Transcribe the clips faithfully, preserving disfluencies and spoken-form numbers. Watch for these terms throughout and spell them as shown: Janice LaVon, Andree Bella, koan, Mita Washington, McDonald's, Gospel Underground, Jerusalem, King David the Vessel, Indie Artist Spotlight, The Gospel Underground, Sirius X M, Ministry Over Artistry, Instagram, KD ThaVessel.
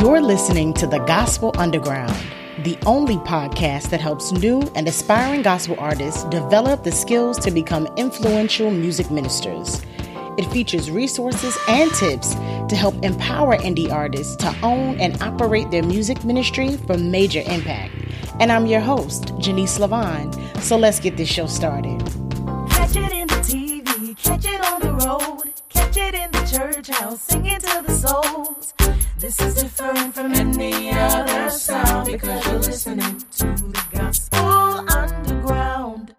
You're listening to the Gospel Underground, the only podcast that helps new and aspiring gospel artists develop the skills to become influential music ministers. It features resources and tips to help empower indie artists to own and operate their music ministry for major impact. And I'm your host, Janice LaVon. So let's get this show started. Catch it in the T V, catch it on the road, catch it in the church house, sing it to the souls. This is different from any other sound because you're listening to the Gospel Underground.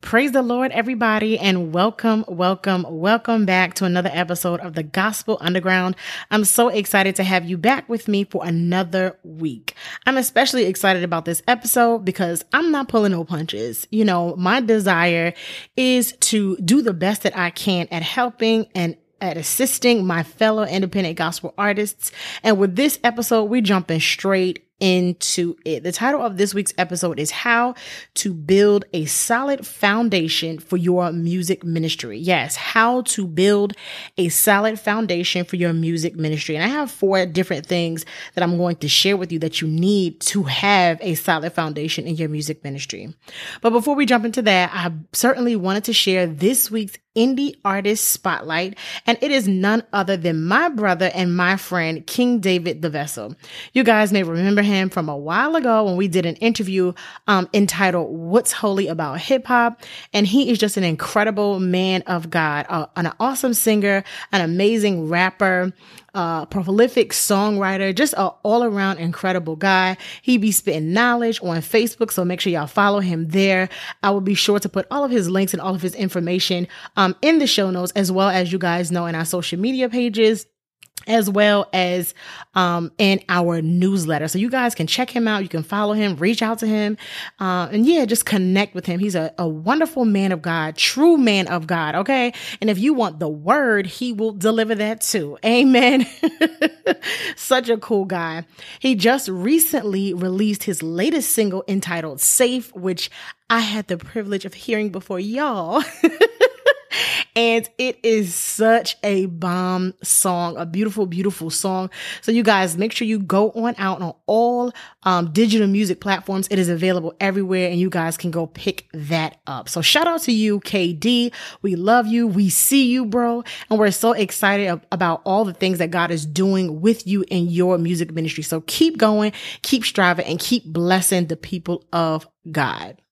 Praise the Lord, everybody, and welcome, welcome, welcome back to another episode of the Gospel Underground. I'm so excited to have you back with me for another week. I'm especially excited about this episode because I'm not pulling no punches. You know, my desire is to do the best that I can at helping and at assisting my fellow independent gospel artists. And with this episode, we're jumping straight into it. The title of this week's episode is How to Build a Solid Foundation for Your Music Ministry. Yes, how to build a solid foundation for your music ministry. And I have four different things that I'm going to share with you that you need to have a solid foundation in your music ministry. But before we jump into that, I certainly wanted to share this week's Indie Artist Spotlight, and it is none other than my brother and my friend, King David the Vessel. You guys may remember him from a while ago when we did an interview um, entitled What's Holy About Hip Hop, and he is just an incredible man of God, uh, an awesome singer, an amazing rapper, Uh, prolific songwriter, just an all-around incredible guy. He be spitting knowledge on Facebook, so make sure y'all follow him there. I will be sure to put all of his links and all of his information um, in the show notes, as well as you guys know in our social media pages, as well as um, in our newsletter. So you guys can check him out. You can follow him, reach out to him, uh, and yeah, just connect with him. He's a, a wonderful man of God, true man of God, okay? And if you want the word, he will deliver that too. Amen. Such a cool guy. He just recently released his latest single entitled Safe, which I had the privilege of hearing before y'all. And it is such a bomb song, a beautiful, beautiful song. So you guys, make sure you go on out on all um, digital music platforms. It is available everywhere, and you guys can go pick that up. So shout out to you, K D. We love you. We see you, bro. And we're so excited about all the things that God is doing with you in your music ministry. So keep going, keep striving, and keep blessing the people of God.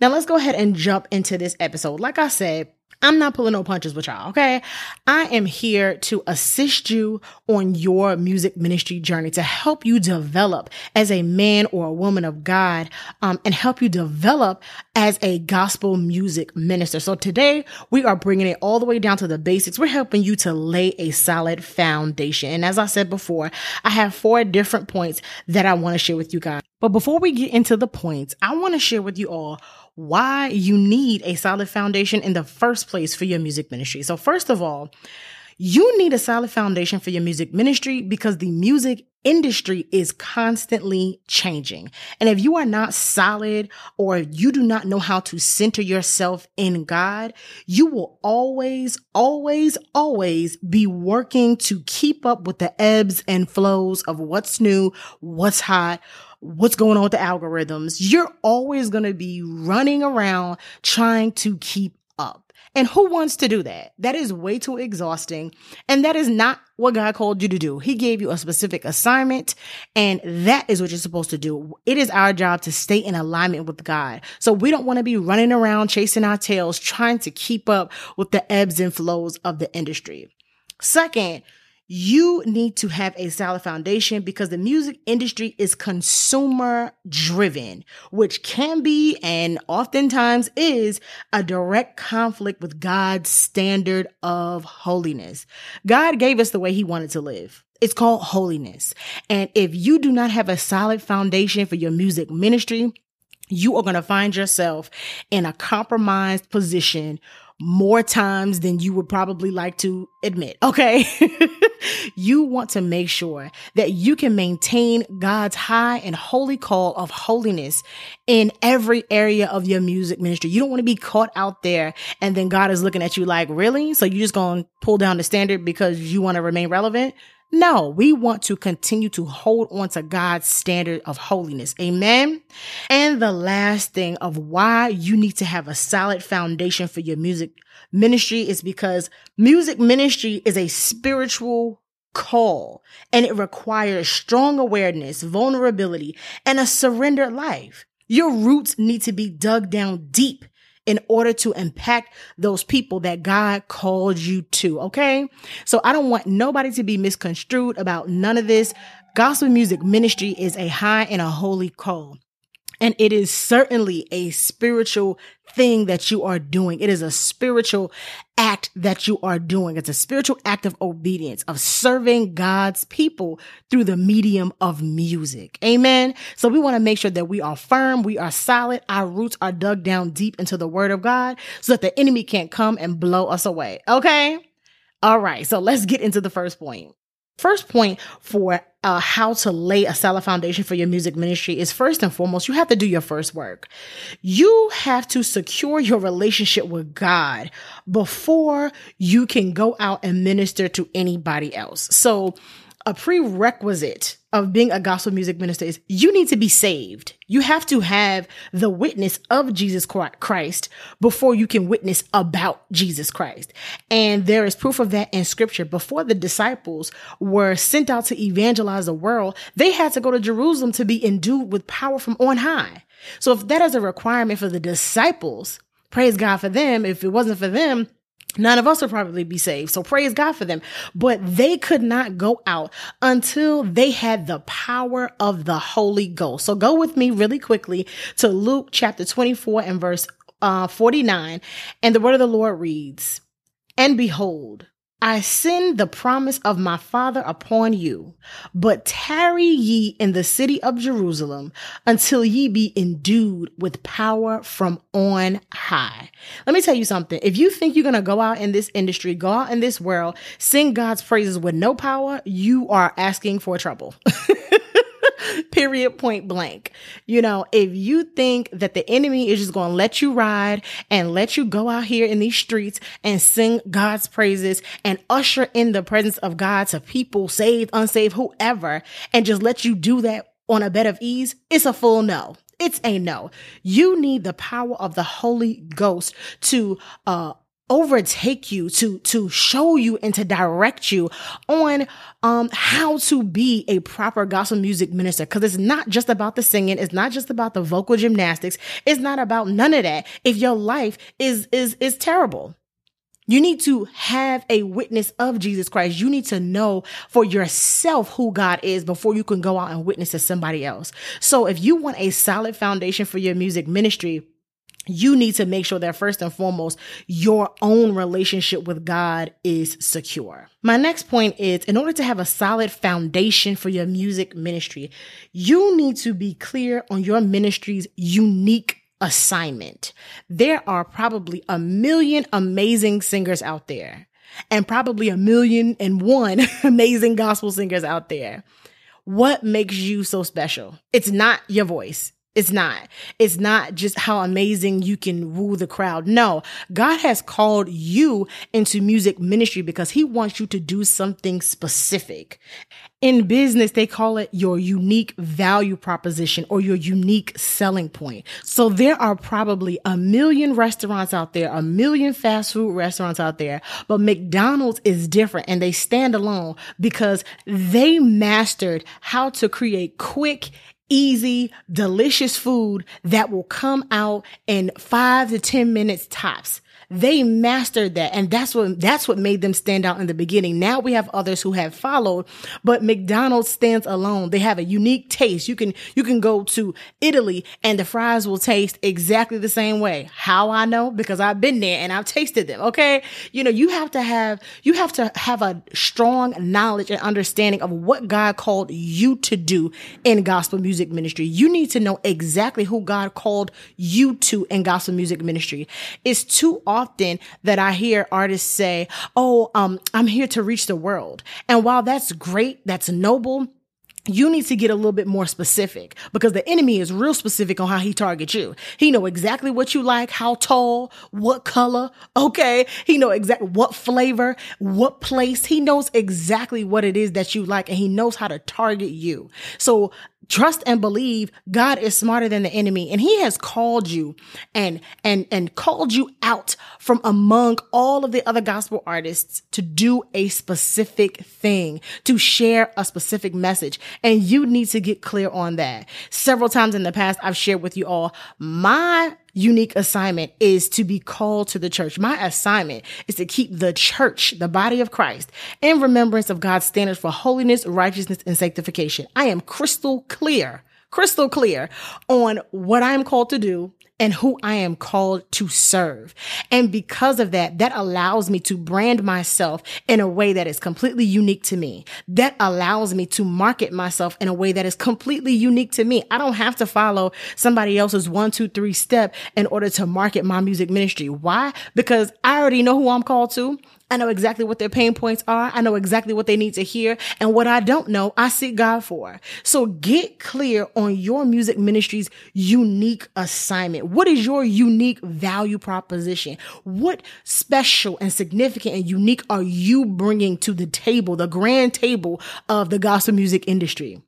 Now let's go ahead and jump into this episode. Like I said, I'm not pulling no punches with y'all, okay? I am here to assist you on your music ministry journey, to help you develop as a man or a woman of God, um, and help you develop as a gospel music minister. So today, we are bringing it all the way down to the basics. We're helping you to lay a solid foundation. And as I said before, I have four different points that I want to share with you guys. But before we get into the points, I want to share with you all why you need a solid foundation in the first place for your music ministry. So first of all, you need a solid foundation for your music ministry because the music industry is constantly changing. And if you are not solid or you do not know how to center yourself in God, you will always, always, always be working to keep up with the ebbs and flows of what's new, what's hot, what's going on with the algorithms. You're always going to be running around trying to keep up. And who wants to do that? That is way too exhausting. And that is not what God called you to do. He gave you a specific assignment, and that is what you're supposed to do. It is our job to stay in alignment with God. So we don't want to be running around chasing our tails, trying to keep up with the ebbs and flows of the industry. Second, you need to have a solid foundation because the music industry is consumer driven, which can be and oftentimes is a direct conflict with God's standard of holiness. God gave us the way He wanted to live. It's called holiness. And if you do not have a solid foundation for your music ministry, you are going to find yourself in a compromised position more times than you would probably like to admit, okay? You want to make sure that you can maintain God's high and holy call of holiness in every area of your music ministry. You don't want to be caught out there and then God is looking at you like, really? So you just going to pull down the standard because you want to remain relevant? No, we want to continue to hold on to God's standard of holiness. Amen. And the last thing of why you need to have a solid foundation for your music ministry is because music ministry is a spiritual call, and it requires strong awareness, vulnerability, and a surrendered life. Your roots need to be dug down deep in order to impact those people that God called you to, okay? So I don't want nobody to be misconstrued about none of this. Gospel music ministry is a high and a holy call. And it is certainly a spiritual thing that you are doing. It is a spiritual act that you are doing. It's a spiritual act of obedience, of serving God's people through the medium of music. Amen. So we want to make sure that we are firm, we are solid, our roots are dug down deep into the word of God so that the enemy can't come and blow us away. Okay. All right. So let's get into the first point. First point for uh, how to lay a solid foundation for your music ministry is, first and foremost, you have to do your first work. You have to secure your relationship with God before you can go out and minister to anybody else. So a prerequisite of being a gospel music minister is you need to be saved. You have to have the witness of Jesus Christ before you can witness about Jesus Christ. And there is proof of that in scripture. Before the disciples were sent out to evangelize the world, they had to go to Jerusalem to be endued with power from on high. So if that is a requirement for the disciples, praise God for them. If it wasn't for them, none of us will probably be saved. So praise God for them. But they could not go out until they had the power of the Holy Ghost. So go with me really quickly to Luke chapter twenty-four and verse uh, forty-nine. And the word of the Lord reads, "And behold, I send the promise of my Father upon you, but tarry ye in the city of Jerusalem until ye be endued with power from on high." Let me tell you something. If you think you're going to go out in this industry, go out in this world, sing God's praises with no power, you are asking for trouble. Period, point blank. You know, if you think that the enemy is just going to let you ride and let you go out here in these streets and sing God's praises and usher in the presence of God to people, saved, unsaved, whoever, and just let you do that on a bed of ease, it's a full no. It's a no. You need the power of the Holy Ghost to, uh, overtake you, to to show you and to direct you on um how to be a proper gospel music minister, because it's not just about the singing, it's not just about the vocal gymnastics, it's not about none of that if your life is is is terrible. You need to have a witness of Jesus Christ. You need to know for yourself who God is before you can go out and witness to somebody else. So if you want a solid foundation for your music ministry, you need to make sure that first and foremost, your own relationship with God is secure. My next point is, in order to have a solid foundation for your music ministry, you need to be clear on your ministry's unique assignment. There are probably a million amazing singers out there, and probably a million and one amazing gospel singers out there. What makes you so special? It's not your voice. It's not. It's not just how amazing you can woo the crowd. No, God has called you into music ministry because he wants you to do something specific. In business, they call it your unique value proposition or your unique selling point. So there are probably a million restaurants out there, a million fast food restaurants out there, but McDonald's is different and they stand alone because they mastered how to create quick, easy, delicious food that will come out in five to ten minutes tops. They mastered that. And that's what, that's what made them stand out in the beginning. Now we have others who have followed, but McDonald's stands alone. They have a unique taste. You can, you can go to Italy and the fries will taste exactly the same way. How I know? Because I've been there and I've tasted them. Okay. You know, you have to have, you have to have a strong knowledge and understanding of what God called you to do in gospel music ministry. You need to know exactly who God called you to in gospel music ministry. It's too often Often that I hear artists say, "Oh, um, I'm here to reach the world." And while that's great, that's noble, you need to get a little bit more specific, because the enemy is real specific on how he targets you. He know exactly what you like, how tall, what color. Okay. He know exactly what flavor, what place. He knows exactly what it is that you like, and he knows how to target you. So trust and believe God is smarter than the enemy, and he has called you and, and, and called you out from among all of the other gospel artists to do a specific thing, to share a specific message. And you need to get clear on that. Several times in the past, I've shared with you all, my unique assignment is to be called to the church. My assignment is to keep the church, the body of Christ, in remembrance of God's standards for holiness, righteousness, and sanctification. I am crystal clear, crystal clear on what I am called to do and who I am called to serve. And because of that, that allows me to brand myself in a way that is completely unique to me. That allows me to market myself in a way that is completely unique to me. I don't have to follow somebody else's one, two, three step in order to market my music ministry. Why? Because I already know who I'm called to. I know exactly what their pain points are. I know exactly what they need to hear. And what I don't know, I seek God for. So get clear on your music ministry's unique assignment. What is your unique value proposition? What special and significant and unique are you bringing to the table, the grand table of the gospel music industry?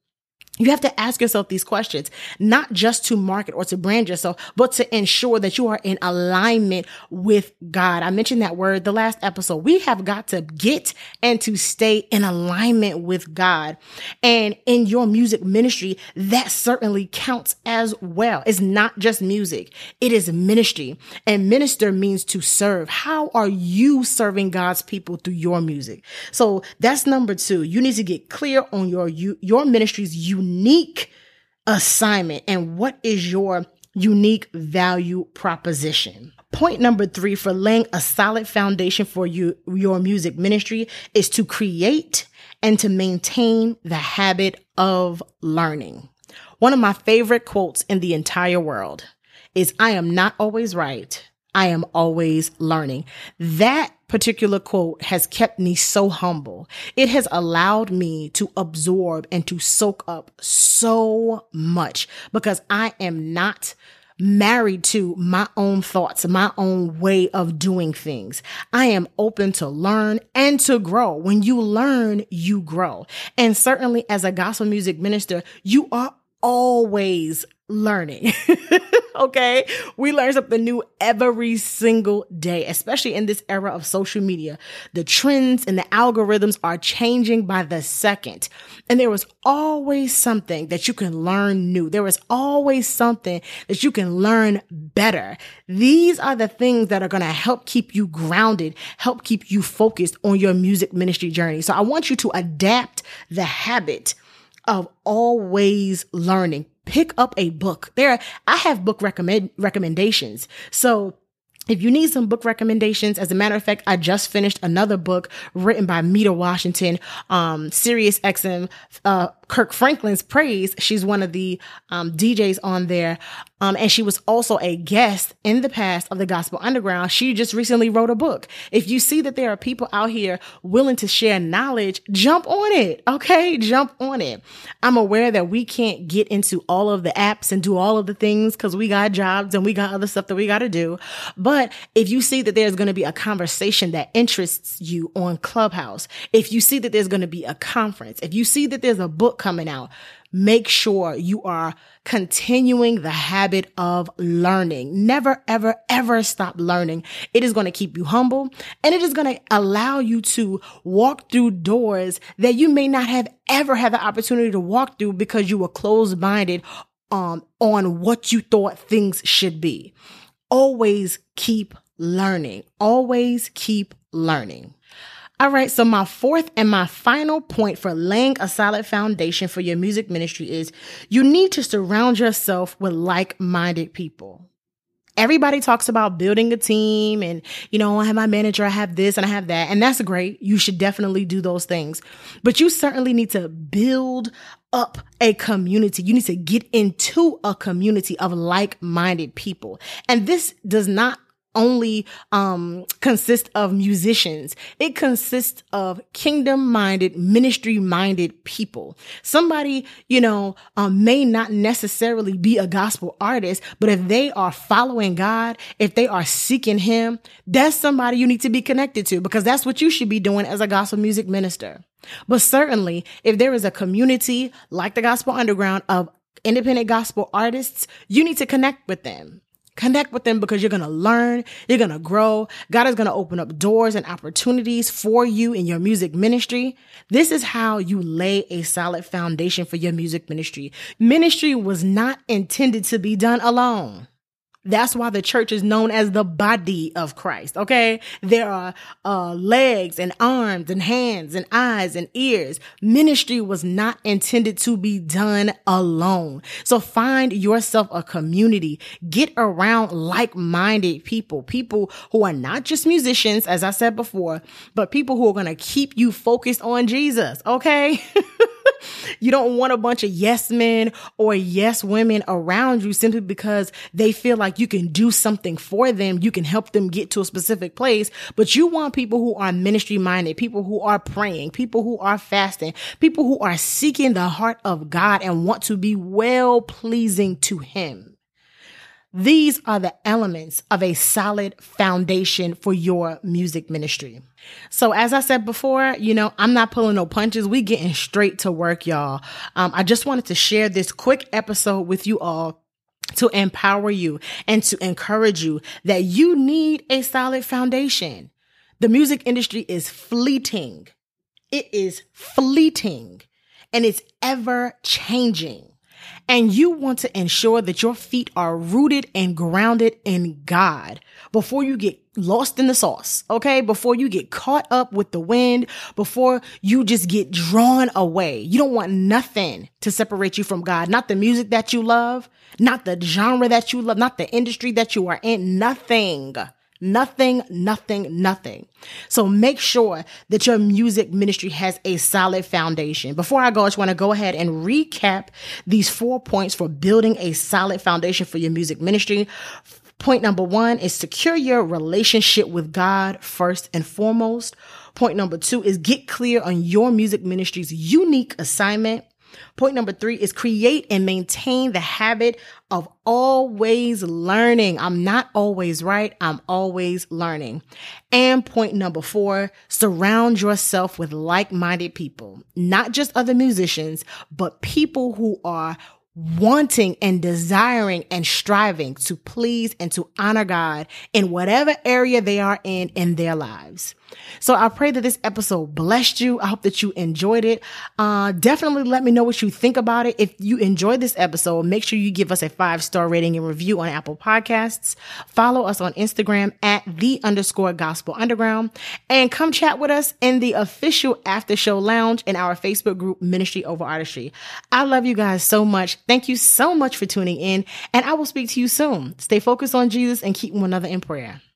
You have to ask yourself these questions, not just to market or to brand yourself, but to ensure that you are in alignment with God. I mentioned that word the last episode. We have got to get and to stay in alignment with God. And in your music ministry, that certainly counts as well. It's not just music. It is ministry. And minister means to serve. How are you serving God's people through your music? So that's number two. You need to get clear on your, your ministry's unique unique assignment and what is your unique value proposition. Point number three for laying a solid foundation for you, your music ministry, is to create and to maintain the habit of learning. One of my favorite quotes in the entire world is, "I am not always right. I am always learning." That particular quote has kept me so humble. It has allowed me to absorb and to soak up so much, because I am not married to my own thoughts, my own way of doing things. I am open to learn and to grow. When you learn, you grow. And certainly as a gospel music minister, you are always learning. Okay. We learn something new every single day, especially in this era of social media. The trends and the algorithms are changing by the second. And there is always something that you can learn new. There is always something that you can learn better. These are the things that are going to help keep you grounded, help keep you focused on your music ministry journey. So I want you to adapt the habit of always learning. Pick up a book. There, I have book recommend recommendations. So if you need some book recommendations, as a matter of fact, I just finished another book written by Mita Washington, um, Sirius X M, uh, Kirk Franklin's Praise. She's one of the um, D Js on there. Um, and she was also a guest in the past of the Gospel Underground. She just recently wrote a book. If you see that there are people out here willing to share knowledge, jump on it. Okay. Jump on it. I'm aware that we can't get into all of the apps and do all of the things because we got jobs and we got other stuff that we got to do. But if you see that there's going to be a conversation that interests you on Clubhouse, if you see that there's going to be a conference, if you see that there's a book coming out, make sure you are continuing the habit of learning. Never, ever, ever stop learning. It is going to keep you humble, and it is going to allow you to walk through doors that you may not have ever had the opportunity to walk through because you were closed-minded um, on what you thought things should be. Always keep learning. Always keep learning. All right, so my fourth and my final point for laying a solid foundation for your music ministry is you need to surround yourself with like-minded people. Everybody talks about building a team and, you know, I have my manager, I have this and I have that. And that's great. You should definitely do those things. But you certainly need to build up a community. You need to get into a community of like-minded people. And this does not only um, consist of musicians. It consists of kingdom-minded, ministry-minded people. Somebody, you know, um, may not necessarily be a gospel artist, but if they are following God, if they are seeking Him, that's somebody you need to be connected to, because that's what you should be doing as a gospel music minister. But certainly, if there is a community like the Gospel Underground of independent gospel artists, you need to connect with them. Connect with them because you're going to learn, you're going to grow. God is going to open up doors and opportunities for you in your music ministry. This is how you lay a solid foundation for your music ministry. Ministry was not intended to be done alone. That's why the church is known as the body of Christ, okay? There are uh, legs and arms and hands and eyes and ears. Ministry was not intended to be done alone. So find yourself a community. Get around like-minded people, people who are not just musicians, as I said before, but people who are going to keep you focused on Jesus, okay? You don't want a bunch of yes men or yes women around you simply because they feel like you can do something for them. You can help them get to a specific place, but you want people who are ministry minded, people who are praying, people who are fasting, people who are seeking the heart of God and want to be well pleasing to Him. These are the elements of a solid foundation for your music ministry. So as I said before, you know, I'm not pulling no punches. We getting straight to work, y'all. Um, I just wanted to share this quick episode with you all to empower you and to encourage you that you need a solid foundation. The music industry is fleeting. It is fleeting and it's ever changing. And you want to ensure that your feet are rooted and grounded in God before you get lost in the sauce, okay? Before you get caught up with the wind, before you just get drawn away. You don't want nothing to separate you from God, not the music that you love, not the genre that you love, not the industry that you are in, nothing. Nothing, nothing, nothing. So make sure that your music ministry has a solid foundation. Before I go, I just want to go ahead and recap these four points for building a solid foundation for your music ministry. Point number one is secure your relationship with God first and foremost. Point number two is get clear on your music ministry's unique assignment. Point number three is create and maintain the habit of always learning. I'm not always right. I'm always learning. And point number four, surround yourself with like-minded people, not just other musicians, but people who are wanting and desiring and striving to please and to honor God in whatever area they are in in their lives. So I pray that this episode blessed you. I hope that you enjoyed it. Uh, definitely let me know what you think about it. If you enjoyed this episode, make sure you give us a five-star rating and review on Apple Podcasts. Follow us on Instagram at the underscore gospel underground, and come chat with us in the official after show lounge in our Facebook group, Ministry Over Artistry. I love you guys so much. Thank you so much for tuning in, and I will speak to you soon. Stay focused on Jesus and keep one another in prayer.